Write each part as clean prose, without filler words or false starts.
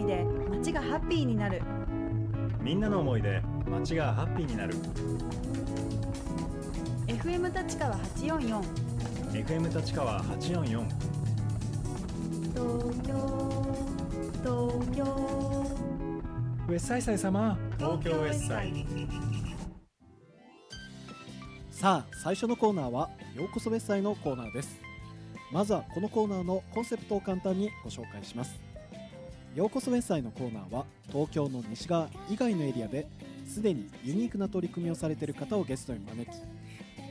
いで街がハッピーになる。みんなの思いで街がハッピーになる。 FM 立川844 FM 立川844。東京ウエッサイサイ様、東京ウエッサイ。さあ、最初のコーナーはようこそウエッサイのコーナーです。まずはこのコーナーのコンセプトを簡単にご紹介します。ようこそウェッサイのコーナーは東京の西側以外のエリアですでにユニークな取り組みをされている方をゲストに招き、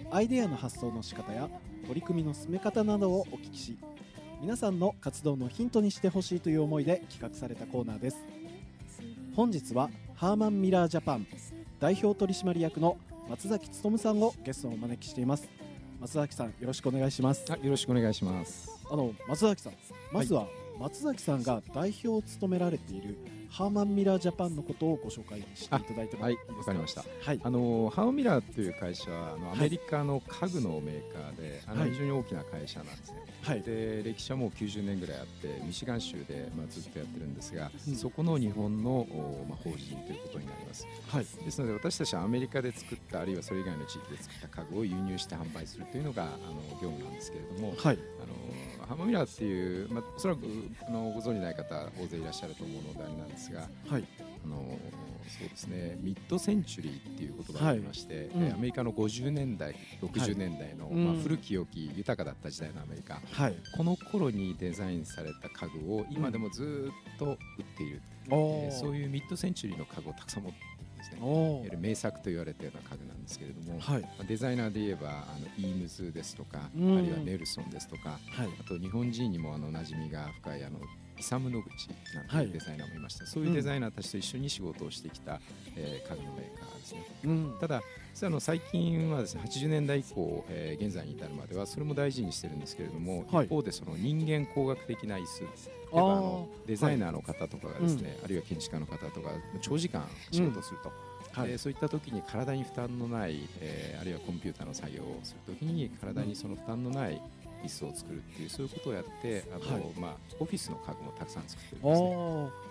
アイデアの発想の仕方や取り組みの進め方などをお聞きし、皆さんの活動のヒントにしてほしいという思いで企画されたコーナーです。本日はハーマンミラージャパン代表取締役の松崎努さんをゲストにお招きしています。松崎さん、よろしくお願いします。よろしくお願いします。松崎さん、まずは、松崎さんが代表を務められているハーマンミラージャパンのことをご紹介していただいてもいいですか。わかりました、ハーマンミラーという会社はアメリカの家具のメーカーで、非常に大きな会社なんですね、で歴史はもう90年ぐらいあってミシガン州で、ずっとやってるんですが、そこの日本の、法人ということになります、ですので私たちはアメリカで作ったあるいはそれ以外の地域で作った家具を輸入して販売するというのが業務なんですけれども、ハーマンミラーっていう、おそらくご存じない方大勢いらっしゃると思うのであれなんですが、そうですね、ミッドセンチュリーっていう言葉がありまして、アメリカの50年代60年代の、古き良き豊かだった時代のアメリカ、この頃にデザインされた家具を今でもずっと売っている、そういうミッドセンチュリーの家具をたくさん持ってですね、いわゆる名作と言われたような家具なんですけれども、デザイナーで言えばイームズですとか、あるいはネルソンですとか、あと日本人にも馴染みが深いイサム・ノグチなんていうデザイナーもいました、そういうデザイナーたちと一緒に仕事をしてきた、家具のメーカーですね、ただ最近はですね、80年代以降、現在に至るまではそれも大事にしてるんですけれども、一方で人間工学的な椅子、デザイナーの方とかがですね、あるいは建築家の方とか長時間仕事をすると、そういった時に体に負担のない、あるいはコンピューターの作業をする時に体にその負担のない椅子を作るっていう、そういうことをやって、オフィスの家具もたくさん作ってるんですね。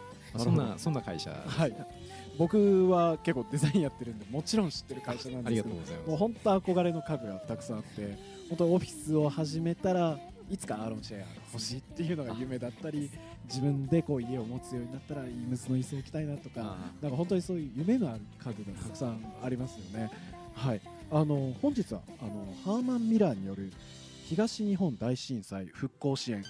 そんな会社、僕は結構デザインやってるんでもちろん知ってる会社なんですけど、もう本当憧れの家具がたくさんあって、本当オフィスを始めたらいつかアーロンチェア欲しいっていうのが夢だったり、自分でこう家を持つようになったらイームスの椅子を置きたいなとか、なんか本当にそういう夢のある家具がたくさんありますよね。本日はハーマンミラーによる東日本大震災復興支援、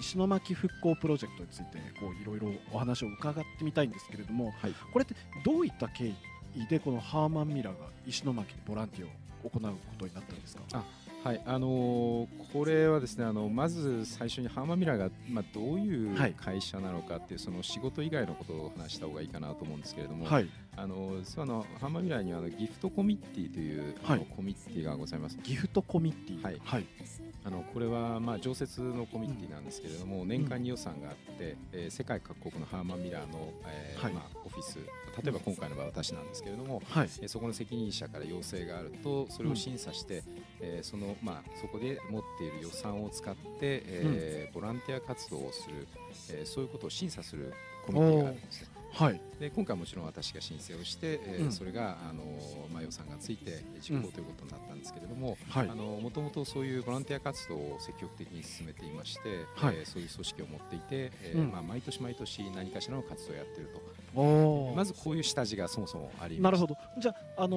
石巻復興プロジェクトについていろいろお話を伺ってみたいんですけれども、これってどういった経緯でこのハーマンミラーが石巻でボランティアを行うことになったんですか。これはですね、まず最初にハーマンミラーが、どういう会社なのかっていう、その仕事以外のことを話した方がいいかなと思うんですけれども、実はハーマンミラーにはギフトコミッティというコミッティがございます。ギフトコミッティ、これは常設のコミッティなんですけれども、年間に予算があって、世界各国のハーマンミラーの、オフィス、例えば今回の場合私なんですけれども、そこの責任者から要請があるとそれを審査して、そこで持っている予算を使って、ボランティア活動をする、そういうことを審査するコミッティがあるんですよ。で今回もちろん私が申請をして、それが予算がついて実行ということになったんですけれども、もともとそういうボランティア活動を積極的に進めていまして、そういう組織を持っていて、毎年毎年何かしらの活動をやっていると、まずこういう下地がそもそもあります。なるほど。じゃあ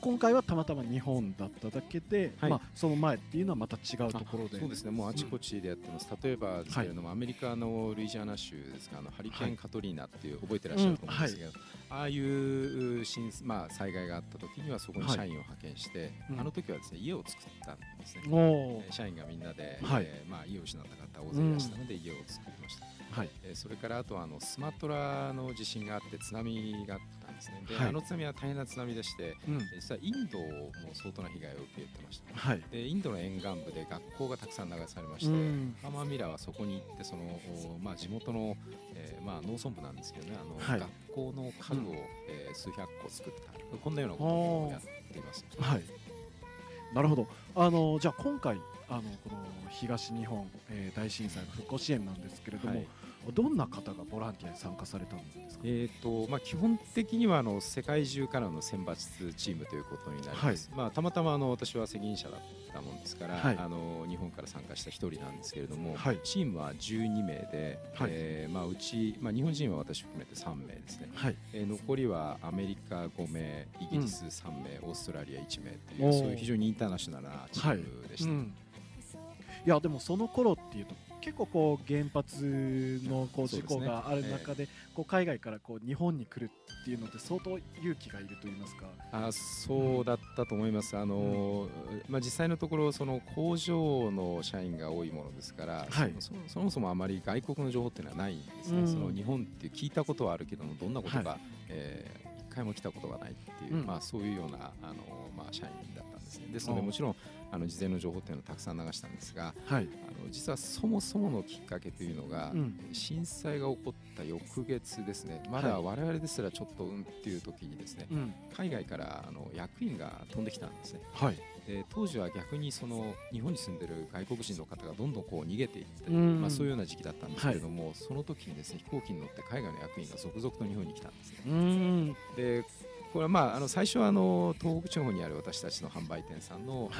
今回はたまたま日本だっただけで、その前っていうのはまた違うところで、そうですね、もうあちこちでやってます。例えばですけれども、アメリカのルイジアナ州ですか、ハリケーンカトリーナっていう覚えてらっしゃると思うんですけど、ああいう災害があった時にはそこに社員を派遣して、あの時はですね、家を作ったんですね。社員がみんなで家を失った方大勢いらしたので家を作りました。それからあとはスマトラの地震があって津波があったんですね。で津波は大変な津波でして、実はインドも相当な被害を受けてました。でインドの沿岸部で学校がたくさん流されまして、ハーマンミラーはそこに行って地元の農村部なんですけどね、学校の家具を数百個作った、こんなようなことをやっています。なるほど。じゃあ今回この東日本大震災の復興支援なんですけれども、どんな方がボランティアに参加されたんですか？基本的には世界中からの選抜チームということになります、はい。たまたま私は責任者だったもんですから、はい、日本から参加した1人なんですけれども、はい、チームは12名で、はい、うち、日本人は私含めて3名ですね、はい。残りはアメリカ5名イギリス3名、うん、オーストラリア1名という、そういう非常にインターナショナルなチームでした、はい。うん、いやでもその頃っていうと結構こう原発のこう事故がある中でこう海外からこう日本に来るっていうのって相当勇気がいると言いますか。そうだったと思います。実際のところその工場の社員が多いものですから、はい、そもそもあまり外国の情報っていうのはないんですね、うん、その日本って聞いたことはあるけどもどんなことか、はい、1回も来たことがないっていう、うん、そういうような社員だったんですね。ですのでもちろん事前の情報っていうのをたくさん流したんですが、はい、実はそもそものきっかけというのが、うん、震災が起こった翌月ですね。まだ我々ですらちょっとっていう時にですね、はい、海外から役員が飛んできたんですね、はい。当時は逆にその日本に住んでる外国人の方がどんどんこう逃げていって、そういうような時期だったんですけれども、はい、その時にですね飛行機に乗って海外の役員が続々と日本に来たんですね。でこれは最初は東北地方にある私たちの販売店さんの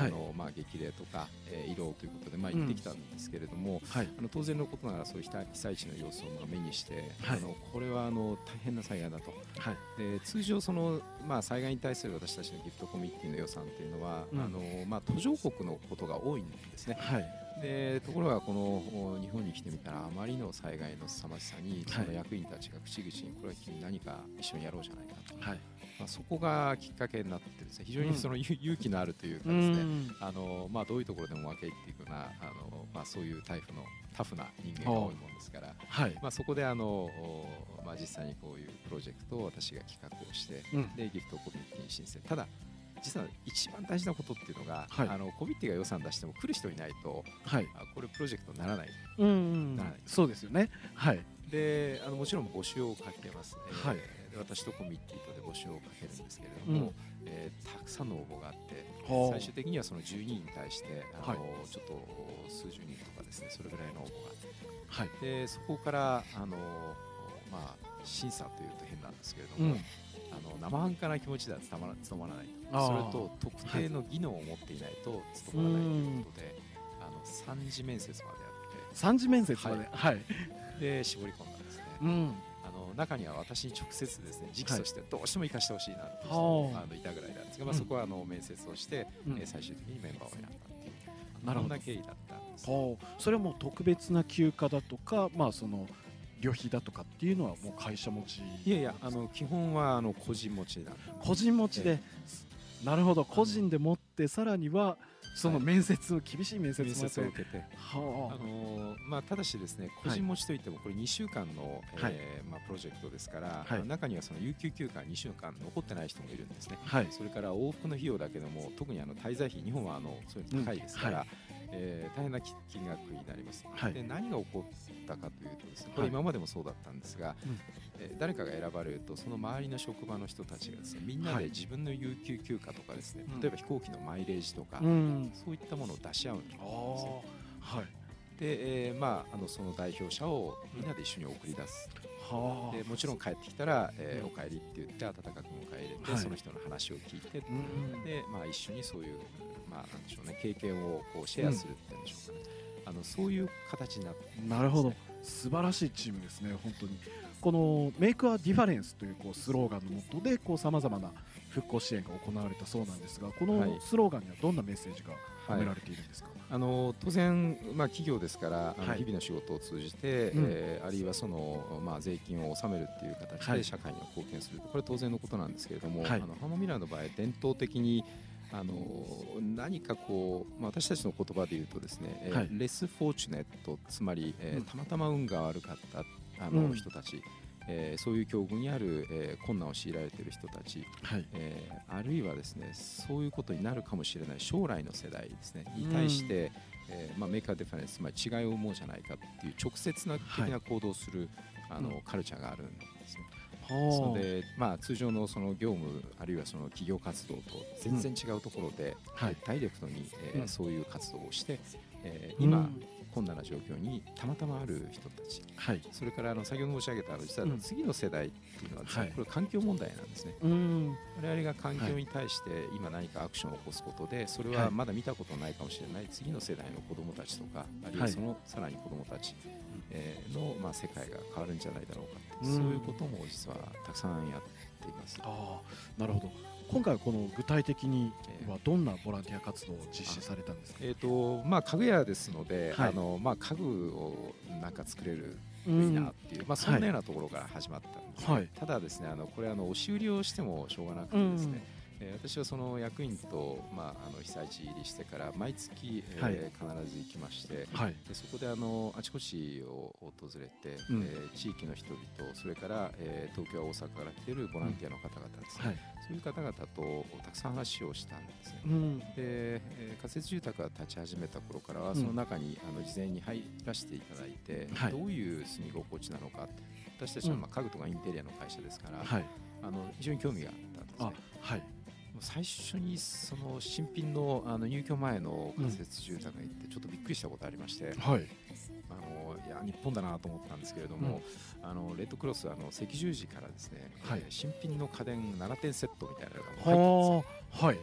激励とか慰労ということで行ってきたんですけれども、当然のことながらそういう被災地の様子を目にしてこれは大変な災害だと。で通常その災害に対する私たちのギフトコミュニティの予算というのは途上国のことが多いんですね。でところがこの日本に来てみたらあまりの災害の凄まじさにその役員たちが口々にこれは君何か一緒にやろうじゃないかと、はい、そこがきっかけになってですね非常にその勇気のあるというかですね、どういうところでも分け入っていくようなそういうタフな人間が多いものですから、はい、そこで実際にこういうプロジェクトを私が企画をして、うん、でギフトコミュニティに申請。ただ実は一番大事なことっていうのが、はい、コミュニティが予算出しても来る人いないと、はい、これプロジェクトにならない、そうですよね、はい。でもちろん募集をかけますね、はい、私とコミュニティとで募集をかけるんですけれども、うん、たくさんの応募があって最終的にはその12人に対してちょっと数十人とかですねそれぐらいの応募があって、はい、でそこから審査というと変なんですけれども、うん、生半可な気持ちでは務まらない、それと特定の技能を持っていないと務まらないということで、はい、3次面接までやって3次面接まで、はい、で絞り込んだんですね、うん。中には私に直接ですね直訴してどうしても生かしてほしいなっていう人もいたぐらいなんですが、そこは面接をして、最終的にメンバーを選んだっていうそんな経緯だったんです。それはもう特別な休暇だとかその旅費だとかっていうのはもう会社持ち？いやいや基本は個人持ちだ。個人持ちで、なるほど。個人で持ってさらにはその面接を厳しい面接を受けて、ただしですね個人持ちといってもこれ2週間のプロジェクトですから、中にはその有給休暇2週間残ってない人もいるんですね、はい、それから往復の費用だけでも特に滞在費日本はそういうの高いですから、うん、はい、大変な金額になります、はい。で何が起こったかというとですね、これ今までもそうだったんですが、はい、誰かが選ばれるとその周りの職場の人たちがですねみんなで自分の有給休暇とかですね、はい、例えば飛行機のマイレージとか、うん、そういったものを出し合うんですよ、はい。でその代表者をみんなで一緒に送り出す、はあ、でもちろん帰ってきたら「おかえり」って言って温かく迎え入れて、はい、その人の話を聞いて、うん、で一緒にそういうなんでしょうね経験をこうシェアするっていうんでしょうかね、うん、そういう形になってますね。なるほど、素晴らしいチームですね本当に。この「Make a difference」というスローガンのもとでさまざまな復興支援が行われたそうなんですが、このスローガンにはどんなメッセージが込められているんですか？はい、当然、企業ですから日々の仕事を通じて、あるいはその、税金を納めるっていう形で社会に貢献する、これは当然のことなんですけれども、はい、ハモミラーの場合伝統的に何かこう、私たちの言葉で言うとですね、はい、レスフォーチュネット、つまり、たまたま運が悪かった人たち、そういう境遇にある、困難を強いられている人たち、はい、あるいはですねそういうことになるかもしれない将来の世代ですねに対して、メーカーデファレンス、つまり違いを生もうじゃないかっていう直接的な行動をする、はい、カルチャーがあるんですね。ですので通常のその業務あるいはその企業活動と全然違うところで、ダイレクトにそういう活動をして、今、困難な状況にたまたまある人たち、はい、それから先ほど申し上げた実は次の世代っていうのは、はい、これ環境問題なんですね、うん、我々が環境に対して今何かアクションを起こすことでそれはまだ見たことないかもしれない次の世代の子どもたちとかあるいはそのさらに子どもたちの世界が変わるんじゃないだろうかって、うん、そういうことも実はたくさんやっています。ああ、なるほど。今回はこの具体的にはどんなボランティア活動を実施されたんですか？家具屋ですので、はい、家具をなんか作れるといいなっていう、そんなようなところから始まったんです、はい、ただですねこれ押し売りをしてもしょうがなくてですね、私はその役員と、被災地入りしてから毎月、はい、必ず行きまして、はい、でそこであちこちを訪れて、うん、地域の人々それから、東京や大阪から来ているボランティアの方々ですね、はい、そういう方々とたくさん話をしたんですね、うん、で、仮設住宅が立ち始めた頃からはその中に、うん、事前に入らせていただいて、はい、どういう住み心地なのかって私たちは、家具とかインテリアの会社ですから、はい、非常に興味があったんですね。あ、はい、最初にその新品の入居前の仮設住宅に行ってちょっとびっくりしたことありまして、はい、いや日本だなと思ったんですけれども、うん、レッドクロスは赤十字からですね、はい、新品の家電7点セットみたいなのが入ってます、はい、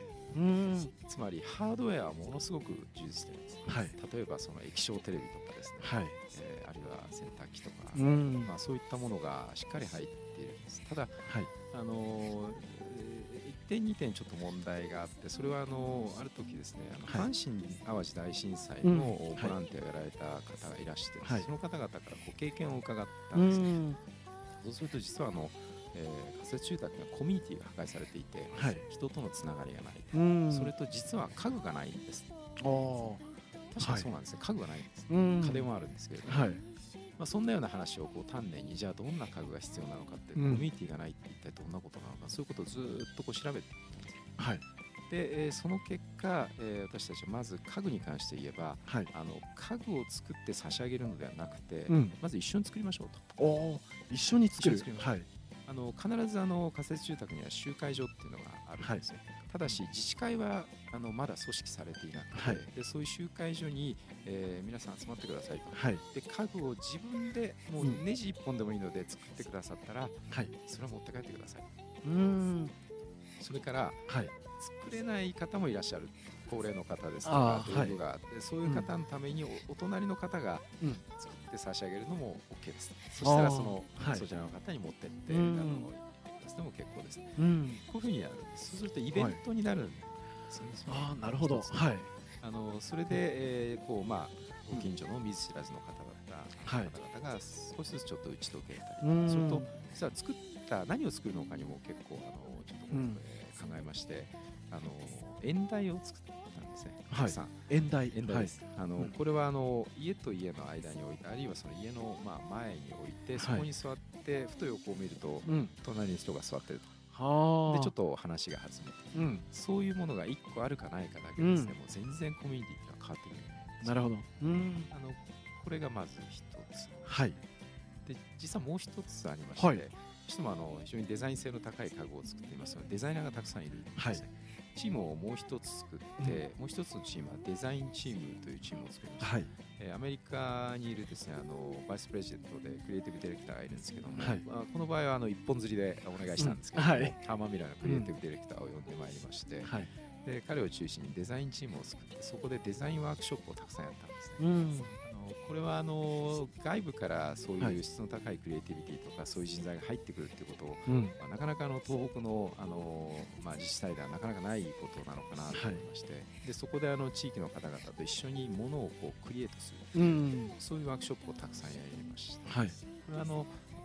つまりハードウェアはものすごく充実してるんです、はい、例えばその液晶テレビとかですね、はい、あるいは洗濯機とか、うん、そういったものがしっかり入っているんです。ただ、はい、1点2点ちょっと問題があって、それはある時ですね阪神・淡路大震災のボランティアをやられた方がいらして、はい、その方々からご経験を伺ったんですね、うん、そうすると実は仮設住宅がコミュニティが破壊されていて、はい、人とのつながりがない、うん、それと実は家具がないんです。確かにそうなんですね、はい、家具がないんです、うん、家電はあるんですけれども、はい、そんなような話を丹念に、じゃあどんな家具が必要なのかって、コミュニティがないって一体どんなことなのか、そういうことをずっと調べていったんです、はい、でその結果、私たちはまず家具に関して言えば、はい、家具を作って差し上げるのではなくて、うん、まず一緒に作りましょうと。一緒に作る、はい、必ず仮設住宅には集会所っていうのがあるんですね、はい、ただし自治会はまだ組織されていなくて、はい、でそういう集会所に、皆さん集まってくださいと、はい、で家具を自分でもうネジ1本でもいいので作ってくださったら、はい、それは持って帰ってください、うん、それから、はい、作れない方もいらっしゃる、高齢の方ですとか道具があって、はい、そういう方のために お隣の方が作って差し上げるのも OK です、うん、そしたらはい、そちらの方に持ってってでも結構ですね、うん、こういうふうにやる、そうするとイベントになるんですよね、はい、ああ、なるほど、はい、それで、ご近所の見ず知らずの方々、うん、が少しずつちょっと打ち解けたり、うん、それと実は作った何を作るのかにも結構ちょっと考えまして、演台を作ったんですね、たくさん、はい、演台です、はい、うん、これは家と家の間に置いて、あるいはその家の前に置いて、そこに座ってでふと横を見ると、うん、隣の人が座ってると、でちょっと話が弾む、うん、そういうものが1個あるかないかだけですね、うん、もう全然コミュニティが変わってくるんです。なるほど、うん、これがまず一つ、はい、で実はもう一つありまして、はい、しかも非常にデザイン性の高い家具を作っていますのでデザイナーがたくさんいるんですね、はい、チームをもう一つ作って、うん、もう一つのチームはデザインチームというチームを作りました、はい、アメリカにいるですねバイスプレジデントでクリエイティブディレクターがいるんですけども、はい、この場合は一本釣りでお願いしたんですけども、うん、はい、ハーマンミラーのクリエイティブディレクターを呼んでまいりまして、うん、はい、で彼を中心にデザインチームを作ってそこでデザインワークショップをたくさんやったんですね、うん、これは外部からそういう質の高いクリエイティビティとかそういう人材が入ってくるっていうことを、うん、なかなか東北の、自治体ではなかなかないことなのかなと思いまして、はい、でそこで地域の方々と一緒にものをクリエイトする、うん、そういうワークショップをたくさんやりました、はい、これはやっ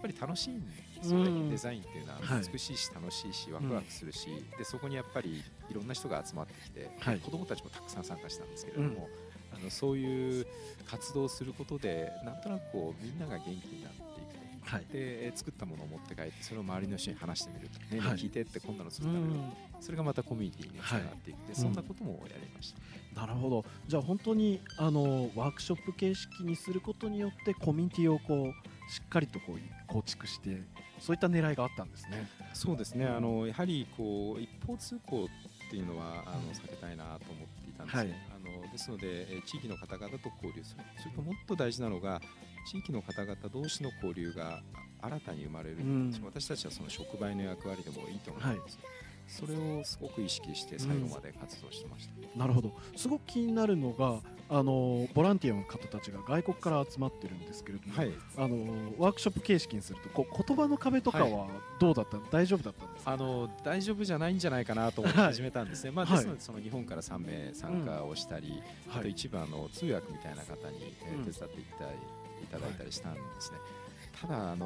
ぱり楽しいんですよね、うん、デザインっていうのは美しいし楽しいしワクワクするし、うん、でそこにやっぱりいろんな人が集まってきて、はい、子どもたちもたくさん参加したんですけれども、うん、そういう活動をすることでなんとなくみんなが元気になっていくと、はい、で作ったものを持って帰ってそれを周りの人に話してみるとね、はい、聞いてってこんなの作ったのよ、それがまたコミュニティにつながっていって、はい、そんなこともやりました、うん、なるほど。じゃあ本当にワークショップ形式にすることによってコミュニティをしっかりと構築してそういった狙いがあったんですね。そうですね、やはり一方通行っていうのは避けたいなと思っていたんですね、はい、ですので地域の方々と交流する、それともっと大事なのが地域の方々同士の交流が新たに生まれる、うん、私たちはその触媒の役割でもいいと思うんです、はい、それをすごく意識して最後まで活動してました、うん、なるほど。すごく気になるのがボランティアの方たちが外国から集まってるんですけれども、はい、ワークショップ形式にすると言葉の壁とかはどうだった、はい、大丈夫だったんですか？大丈夫じゃないんじゃないかなと思って始めたんですね、まあ、ですのでその日本から3名参加をしたり、うん、あと一部通訳みたいな方に手伝っていただいたりしたんですね、はい。ただ家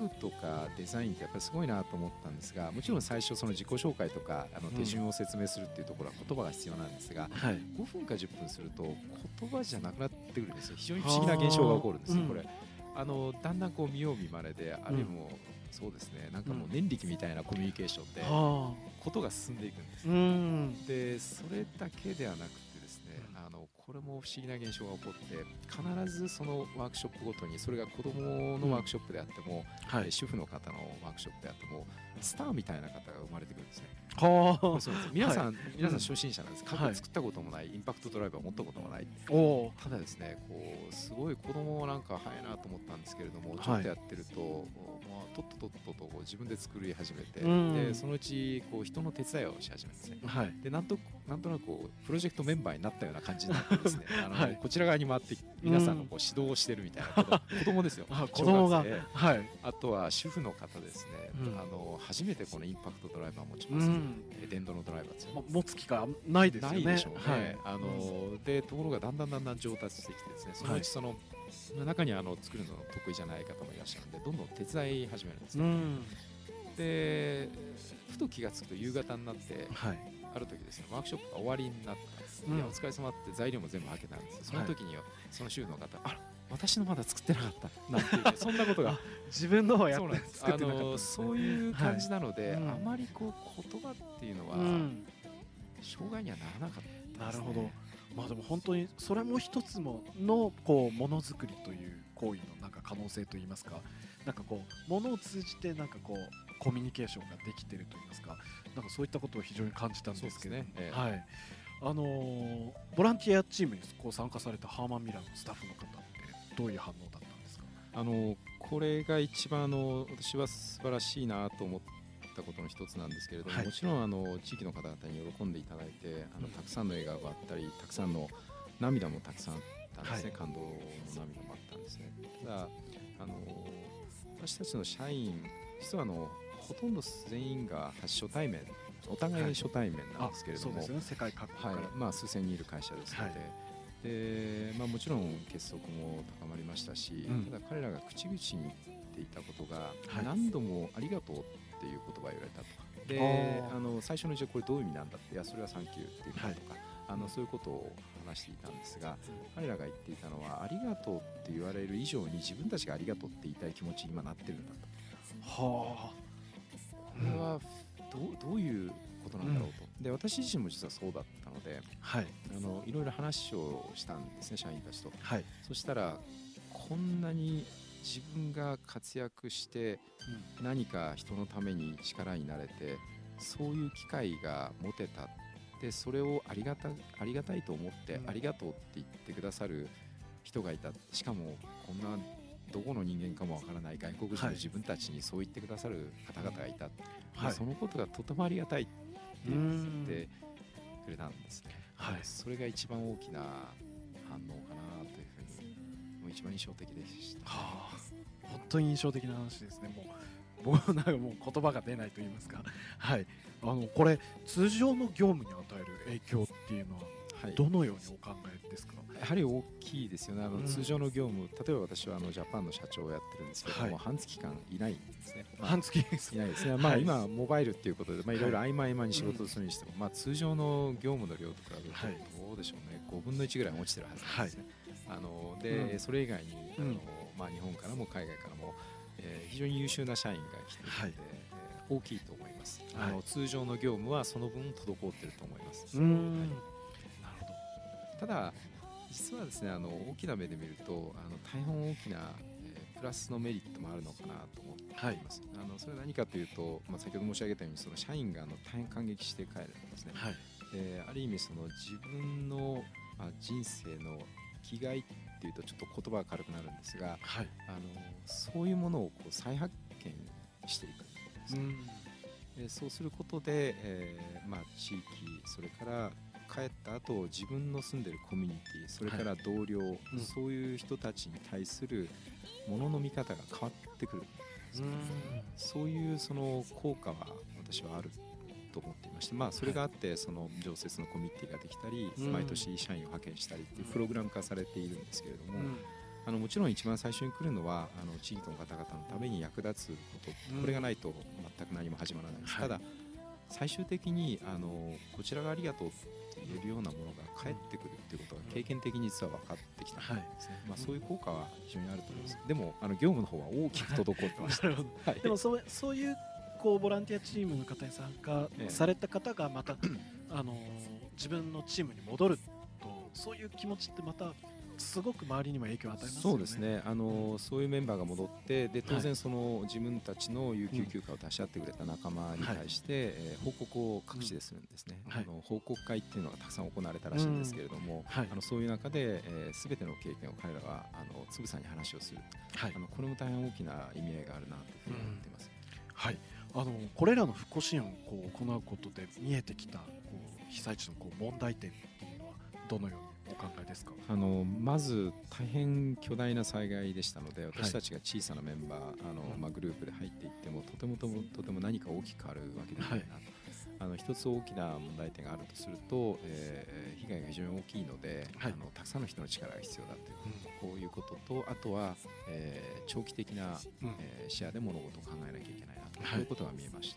具とかデザインってやっぱりすごいなと思ったんですが、もちろん最初その自己紹介とか手順を説明するっていうところは言葉が必要なんですが、はい、5分か10分すると言葉じゃなくなってくるんですよ。非常に不思議な現象が起こるんですよ、うん、これだんだんこう見よう見まねで、あれもそうですね、なんかもう念力みたいなコミュニケーションでことが進んでいくんです、うん、でそれだけではなくてこれも不思議な現象が起こって、必ずそのワークショップごとに、それが子どものワークショップであっても、うんはい、主婦の方のワークショップであってもスターみたいな方が生まれてくるんですね。そうです。皆さん初心者なんです。過去作ったこともない、はい、インパクトドライバーを持ったこともない。ただですね、こうすごい子どもなんか早いなと思ったんですけれども、ちょっとやってると、まあ、とっとこう自分で作り始めて、でそのうちこう人の手伝いをし始めるんですね、はい、でなんとなくこうプロジェクトメンバーになったような感じになってですね、はい、こちら側に回って皆さんのこう指導をしてるみたいなこと、子供ですよ子供が、はい、あとは主婦の方ですね、うん、初めてこのインパクトドライバーを持ちます、ねうん、電動のドライバーですよ、ま、持つ機会ないですよね。ないでしょうね、はい、でところがだんだん上達してきてですね、そのうちその、はい、中には作るの得意じゃない方もいらっしゃるので、どんどん手伝い始めるんですね、うん、でふと気がつくと夕方になって、はい、ある時ですね、ワークショップが終わりになったんです、うん、いやお疲れ様って材料も全部はけたんです。その時にその週の方、はい、あら私のまだ作ってなかったなんていう、そんなことが自分の方やって作ってなかった、ね、そういう感じなので、はいうん、あまりこう言葉っていうのは、うん、障害にはならなかったですね。なるほど。まあでも本当にそれも一つのこうものづくりという行為のなんか可能性といいますか、なんかこうものを通じてなんかこうコミュニケーションができているといいますか、なんかそういったことを非常に感じたんですけど、ねええはい、ボランティアチームにこう参加されたハーマンミラーのスタッフの方ってどういう反応だったんですか？これが一番私は素晴らしいなと思ったことの一つなんですけれども、はい、もちろん地域の方々に喜んでいただいて、たくさんの笑顔があったり、たくさんの涙もたくさんあったんですね、はい、感動の涙もあったんですね。ただ私たちの社員、実はほとんど全員が初対面、お互いに初対面なんですけれども、世界各国から、はいまあ、数千人いる会社ですので、はいでまあ、もちろん結束も高まりましたし、うん、ただ彼らが口々に言っていたことが、はい、何度もありがとうっていう言葉を言われたとかで、最初のうちはこれどういう意味なんだって、いやそれはサンキューっていうこととか、はい、そういうことを話していたんですが、彼らが言っていたのはありがとうって言われる以上に自分たちがありがとうって言いたい気持ちに今なってるんだと。はあ、うん、これはどういうことなんだろうと、うん、で私自身も実はそうだったので、はい、いろいろ話をしたんですね、社員たちと、はい、そしたらこんなに自分が活躍して、うん、何か人のために力になれて、そういう機会が持てた、でそれをありがたいと思って、うん、ありがとうって言ってくださる人がいた、しかもこんなどこの人間かもわからない外国人の自分たちにそう言ってくださる方々がいた、はい、そのことがとてもありがたいって言ってくれたんですね、はい、それが一番大きな反応かなというふうに、もう一番印象的でした、はあ、本当に印象的な話ですね。僕なんかもう言葉が出ないと言いますか、はい、これ通常の業務に与える影響っていうのはどのようにお考えですか？はい、やはり大きいですよね。通常の業務、例えば私はジャパンの社長をやってるんですけども、はい、半月間いないんですね。半月いないですね。まあ、今モバイルっていうことで、まあ、いろいろ合間に仕事をするにしても、はいまあ、通常の業務の量と比べるとどうでしょうね、5分の1ぐらい落ちてるはずなんですね、はい、で、うん、それ以外にまあ、日本からも海外からも、非常に優秀な社員が来ていて、はい大きいと思います、はい、通常の業務はその分滞ってると思います。うん、はい、ただ実はですね、大きな目で見ると大変大きなプラスのメリットもあるのかなと思っています、はい、それは何かというと、まあ、先ほど申し上げたようにその社員が大変感激して帰るんですね、はい、ある意味その自分の、まあ、人生の生きがいっていうとちょっと言葉が軽くなるんですが、はい、そういうものをこう再発見していくんですね、そうすることで、まあ、地域それから帰った後自分の住んでるコミュニティそれから同僚、はい、そういう人たちに対するものの見方が変わってくるんですね、そういうその効果は私はあると思っていまして、まあ、それがあってその常設のコミュニティができたり毎年社員を派遣したりっていうプログラム化されているんですけれども、もちろん一番最初に来るのは地域の方々のために役立つことこれがないと全く何も始まらないです、はい、ただ最終的にこちらがありがとうって言えるようなものが返ってくるっていうことが経験的に実は分かってきたんですね、はい、まあ、そういう効果は非常にあると思います、でも業務の方は大きく滞ってました、はい、でもそういうボランティアチームの方に参加された方がまた、自分のチームに戻るとそういう気持ちってまたすごく周りにも影響を与えますよね。そうですね、そういうメンバーが戻ってで当然その自分たちの有給休暇を出し合ってくれた仲間に対して、はい、報告を各地でするんですね、はい、報告会っていうのがたくさん行われたらしいんですけれども、はい、そういう中で、全ての経験を彼らはつぶさに話をする、はい、これも大変大きな意味合いがあるなというふうに思っています、はい、これらの復興支援を行うことで見えてきた被災地の問題点っていうのはどのようにお考えですか？まず大変巨大な災害でしたので私たちが小さなメンバー、まあ、グループで入っていってもとても何か大きく変わるわけではないなと、はい、一つ大きな問題点があるとすると、被害が非常に大きいので、はい、たくさんの人の力が必要だということ、うん、こういうこととあとは、長期的な、視野で物事を考えなきゃいけないなと、はい、いうことが見えまし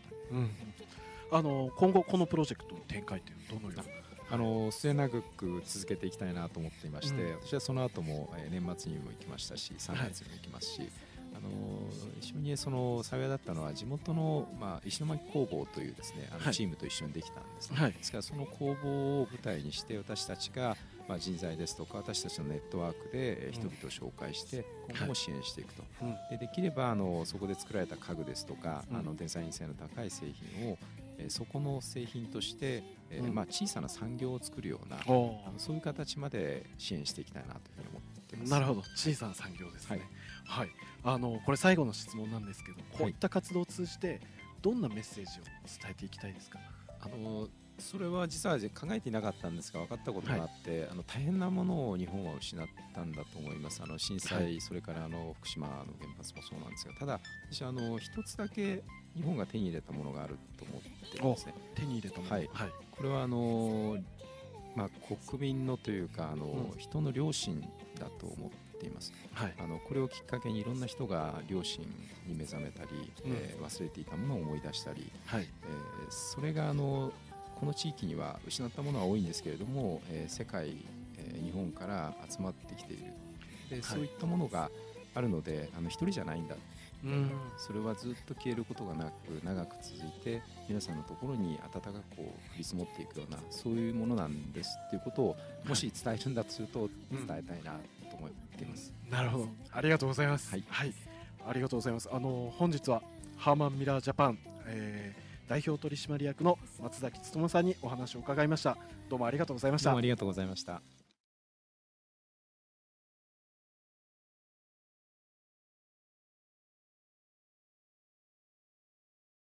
た、うん、今後このプロジェクトの展開というのはどのような末永く続けていきたいなと思っていまして、うん、私はその後も、年末にも行きましたし3月にも行きますし、はい、一緒にその幸いだったのは地元の、まあ、石巻工房というですねはい、チームと一緒にできたんですね、はい、ですからその工房を舞台にして私たちが、まあ、人材ですとか私たちのネットワークで人々を紹介して今後も支援していくと、はい、できればそこで作られた家具ですとか、うん、デザイン性の高い製品をそこの製品として、まあ、小さな産業を作るような、そういう形まで支援していきたいなというふうに思っています。なるほど、小さな産業ですね、はいはい、これ最後の質問なんですけどこういった活動を通じてどんなメッセージを伝えていきたいですか？それは実は考えていなかったんですが分かったことがあって、はい、大変なものを日本は失ったんだと思います。震災、はい、それから福島の原発もそうなんですがただ私は一つだけ日本が手に入れたものがあると思っていますね。手に入れたもの、はいはい、これはまあ、国民のというか人の良心だと思っています、はい、これをきっかけにいろんな人が良心に目覚めたり、うん、忘れていたものを思い出したり、はい、それがこの地域には失ったものは多いんですけれども、世界、日本から集まってきているで、はい、そういったものがあるので一人じゃないんだ、うん、それはずっと消えることがなく長く続いて皆さんのところに温かくこう降り積もっていくようなそういうものなんですっていうことをもし伝えるんだとすると伝えたいなと思っています、うん、なるほど、ありがとうございます、はいはい、ありがとうございます。本日はハーマンミラージャパン、代表取締役の松崎努さんにお話を伺いました。どうもありがとうございました。どうもありがとうございました。